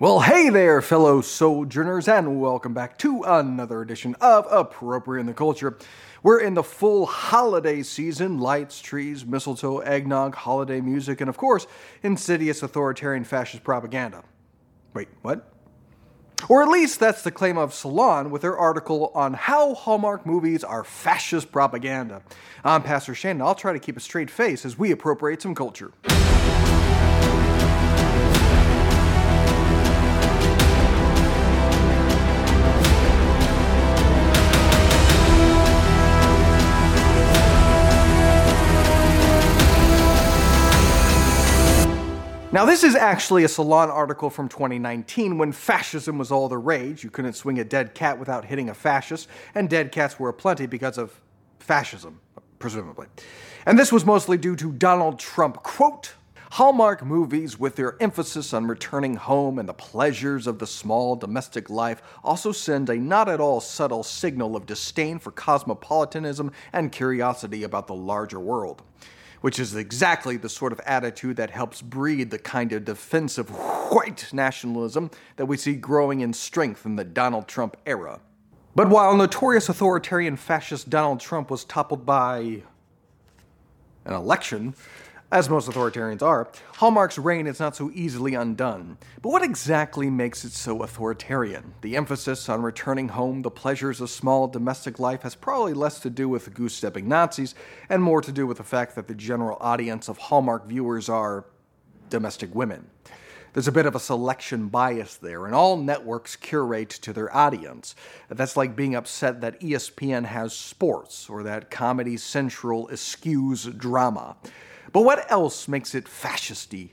Well, hey there, fellow sojourners, and welcome back to another edition of Appropriating the Culture. We're in the full holiday season, lights, trees, mistletoe, eggnog, holiday music, and of course, insidious authoritarian fascist propaganda. Wait, what? Or at least that's the claim of Salon with their article on how Hallmark movies are fascist propaganda. I'm Pastor Shane, and I'll try to keep a straight face as we appropriate some culture. Now, this is actually a Salon article from 2019 when fascism was all the rage. You couldn't swing a dead cat without hitting a fascist, and dead cats were aplenty because of fascism, presumably. And this was mostly due to Donald Trump, quote, Hallmark movies with their emphasis on returning home and the pleasures of the small domestic life also send a not at all subtle signal of disdain for cosmopolitanism and curiosity about the larger world. Which is exactly the sort of attitude that helps breed the kind of defensive white nationalism that we see growing in strength in the Donald Trump era. But while notorious authoritarian fascist Donald Trump was toppled by an election, as most authoritarians are, Hallmark's reign is not so easily undone. But what exactly makes it so authoritarian? The emphasis on returning home, the pleasures of small domestic life has probably less to do with goose-stepping Nazis and more to do with the fact that the general audience of Hallmark viewers are domestic women. There's a bit of a selection bias there, and all networks curate to their audience. That's like being upset that ESPN has sports or that Comedy Central eschews drama. But what else makes it fascisty?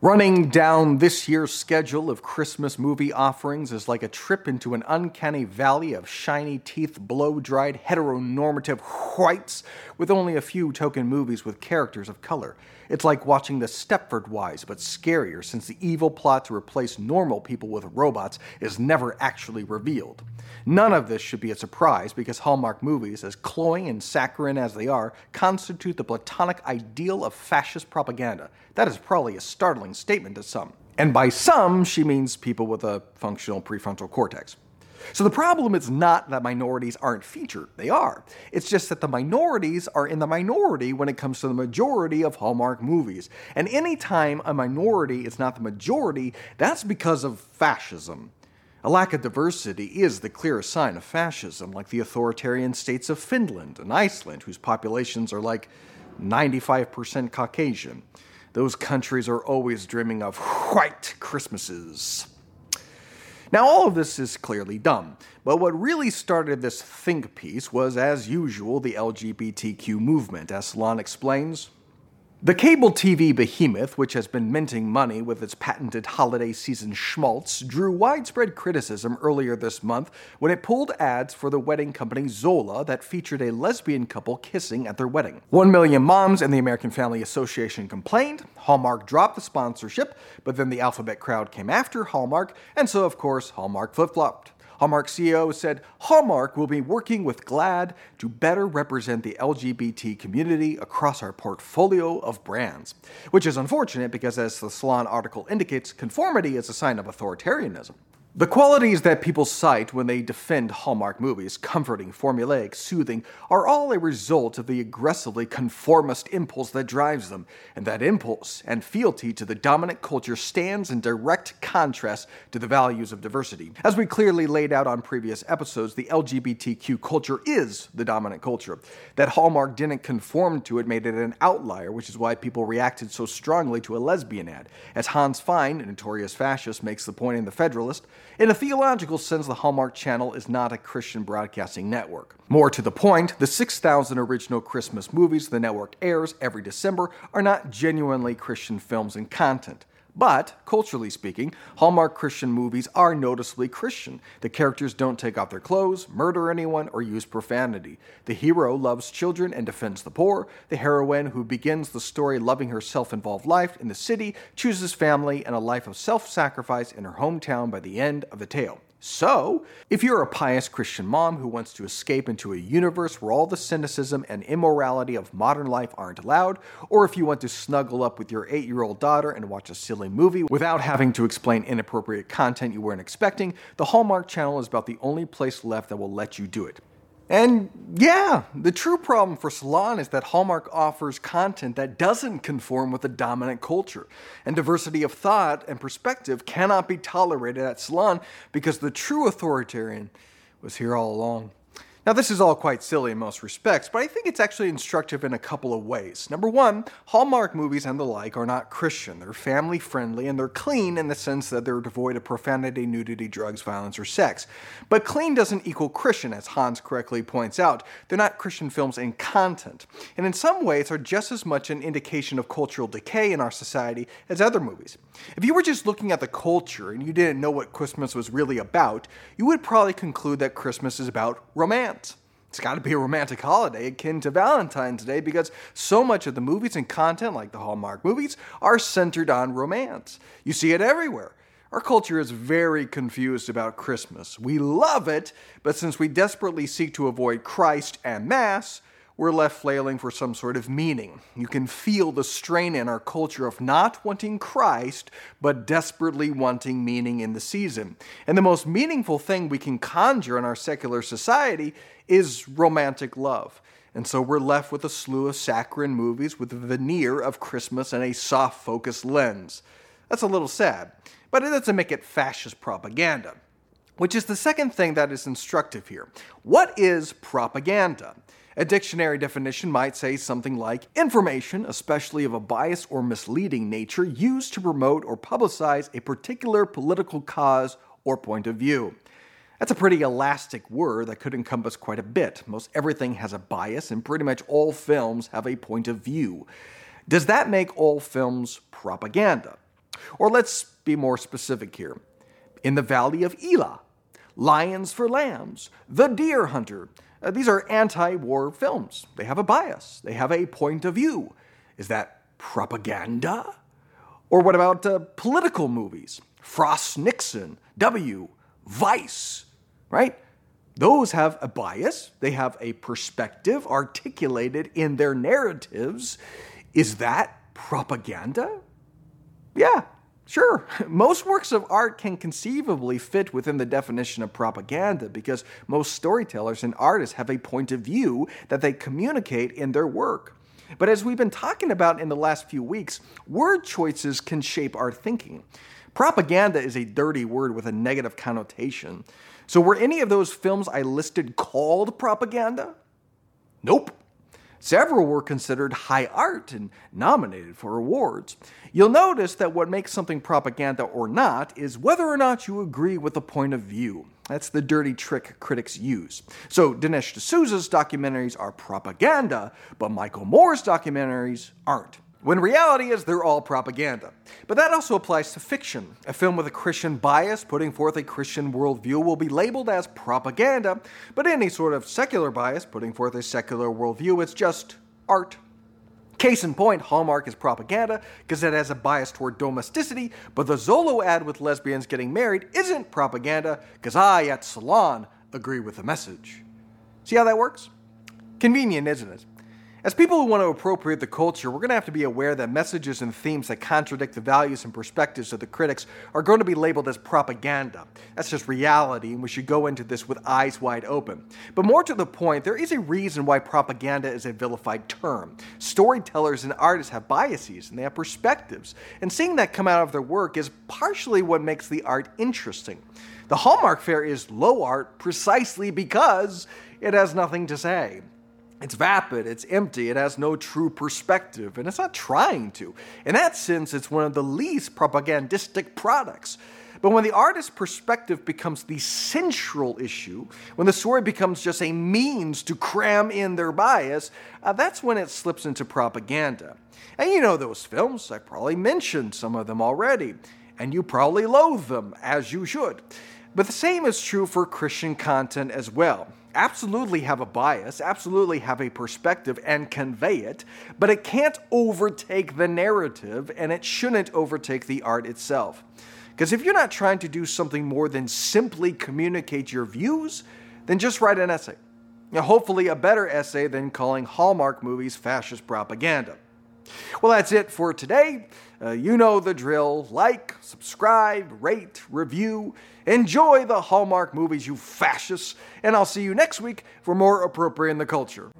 Running down this year's schedule of Christmas movie offerings is like a trip into an uncanny valley of shiny-teeth, blow-dried, heteronormative whites with only a few token movies with characters of color. It's like watching The Stepford Wives, but scarier since the evil plot to replace normal people with robots is never actually revealed. None of this should be a surprise because Hallmark movies, as cloying and saccharine as they are, constitute the platonic ideal of fascist propaganda. That is probably a startling statement to some. And by some, she means people with a functional prefrontal cortex. So the problem is not that minorities aren't featured. They are. It's just that the minorities are in the minority when it comes to the majority of Hallmark movies. And any time a minority is not the majority, that's because of fascism. A lack of diversity is the clearest sign of fascism, like the authoritarian states of Finland and Iceland, whose populations are like 95% Caucasian. Those countries are always dreaming of white Christmases. Now, all of this is clearly dumb, but what really started this think piece was, as usual, the LGBTQ movement. As Salon explains, the cable TV behemoth, which has been minting money with its patented holiday season schmaltz, drew widespread criticism earlier this month when it pulled ads for the wedding company Zola that featured a lesbian couple kissing at their wedding. 1 Million Moms and the American Family Association complained, Hallmark dropped the sponsorship, but then the alphabet crowd came after Hallmark, and so of course Hallmark flip-flopped. Hallmark CEO said, Hallmark will be working with GLAAD to better represent the LGBT community across our portfolio of brands. Which is unfortunate because, as the Salon article indicates, conformity is a sign of authoritarianism. The qualities that people cite when they defend Hallmark movies, comforting, formulaic, soothing, are all a result of the aggressively conformist impulse that drives them. And that impulse and fealty to the dominant culture stands in direct contrast to the values of diversity. As we clearly laid out on previous episodes, the LGBTQ culture is the dominant culture. That Hallmark didn't conform to it made it an outlier, which is why people reacted so strongly to a lesbian ad. As Hans Fein, a notorious fascist, makes the point in The Federalist, in a theological sense, the Hallmark Channel is not a Christian broadcasting network. More to the point, the 6,000 original Christmas movies the network airs every December are not genuinely Christian films and content. But, culturally speaking, Hallmark Christian movies are noticeably Christian. The characters don't take off their clothes, murder anyone, or use profanity. The hero loves children and defends the poor. The heroine, who begins the story loving her self-involved life in the city, chooses family and a life of self-sacrifice in her hometown by the end of the tale. So, if you're a pious Christian mom who wants to escape into a universe where all the cynicism and immorality of modern life aren't allowed, or if you want to snuggle up with your 8-year-old daughter and watch a silly movie without having to explain inappropriate content you weren't expecting, the Hallmark Channel is about the only place left that will let you do it. And yeah, the true problem for Salon is that Hallmark offers content that doesn't conform with the dominant culture, and diversity of thought and perspective cannot be tolerated at Salon because the true authoritarian was here all along. Now, this is all quite silly in most respects, but I think it's actually instructive in a couple of ways. Number one, Hallmark movies and the like are not Christian. They're family-friendly, and they're clean in the sense that they're devoid of profanity, nudity, drugs, violence, or sex. But clean doesn't equal Christian, as Hans correctly points out. They're not Christian films in content, and in some ways are just as much an indication of cultural decay in our society as other movies. If you were just looking at the culture and you didn't know what Christmas was really about, you would probably conclude that Christmas is about romance. It's got to be a romantic holiday akin to Valentine's Day because so much of the movies and content, like the Hallmark movies, are centered on romance. You see it everywhere. Our culture is very confused about Christmas. We love it, but since we desperately seek to avoid Christ and Mass, we're left flailing for some sort of meaning. You can feel the strain in our culture of not wanting Christ, but desperately wanting meaning in the season. And the most meaningful thing we can conjure in our secular society is romantic love. And so we're left with a slew of saccharine movies with a veneer of Christmas and a soft focus lens. That's a little sad, but it doesn't make it fascist propaganda, which is the second thing that is instructive here. What is propaganda? A dictionary definition might say something like information, especially of a biased or misleading nature, used to promote or publicize a particular political cause or point of view. That's a pretty elastic word that could encompass quite a bit. Most everything has a bias, and pretty much all films have a point of view. Does that make all films propaganda? Or let's be more specific here. In the Valley of Elah, Lions for Lambs, The Deer Hunter. These are anti-war films. They have a bias. They have a point of view. Is that propaganda? Or what about political movies? Frost/Nixon, W, Vice, right? Those have a bias. They have a perspective articulated in their narratives. Is that propaganda? Yeah. Sure, most works of art can conceivably fit within the definition of propaganda because most storytellers and artists have a point of view that they communicate in their work. But as we've been talking about in the last few weeks, word choices can shape our thinking. Propaganda is a dirty word with a negative connotation. So were any of those films I listed called propaganda? Nope. Several were considered high art and nominated for awards. You'll notice that what makes something propaganda or not is whether or not you agree with the point of view. That's the dirty trick critics use. So Dinesh D'Souza's documentaries are propaganda, but Michael Moore's documentaries aren't. When reality is they're all propaganda. But that also applies to fiction. A film with a Christian bias putting forth a Christian worldview will be labeled as propaganda, but any sort of secular bias putting forth a secular worldview, it's just art. Case in point, Hallmark is propaganda because it has a bias toward domesticity, but the Zola ad with lesbians getting married isn't propaganda because I, at Salon, agree with the message. See how that works? Convenient, isn't it? As people who want to appropriate the culture, we're going to have to be aware that messages and themes that contradict the values and perspectives of the critics are going to be labeled as propaganda. That's just reality, and we should go into this with eyes wide open. But more to the point, there is a reason why propaganda is a vilified term. Storytellers and artists have biases, and they have perspectives, and seeing that come out of their work is partially what makes the art interesting. The Hallmark fare is low art precisely because it has nothing to say. It's vapid, it's empty, it has no true perspective, and it's not trying to. In that sense, it's one of the least propagandistic products. But when the artist's perspective becomes the central issue, when the story becomes just a means to cram in their bias, that's when it slips into propaganda. And you know those films, I probably mentioned some of them already, and you probably loathe them, as you should. But the same is true for Christian content as well. Absolutely have a bias, absolutely have a perspective and convey it, but it can't overtake the narrative and it shouldn't overtake the art itself. Because if you're not trying to do something more than simply communicate your views, then just write an essay. Now, hopefully a better essay than calling Hallmark movies fascist propaganda. Well, that's it for today. You know the drill. Like, subscribe, rate, review. Enjoy the Hallmark movies, you fascists. And I'll see you next week for more Appropriating the Culture.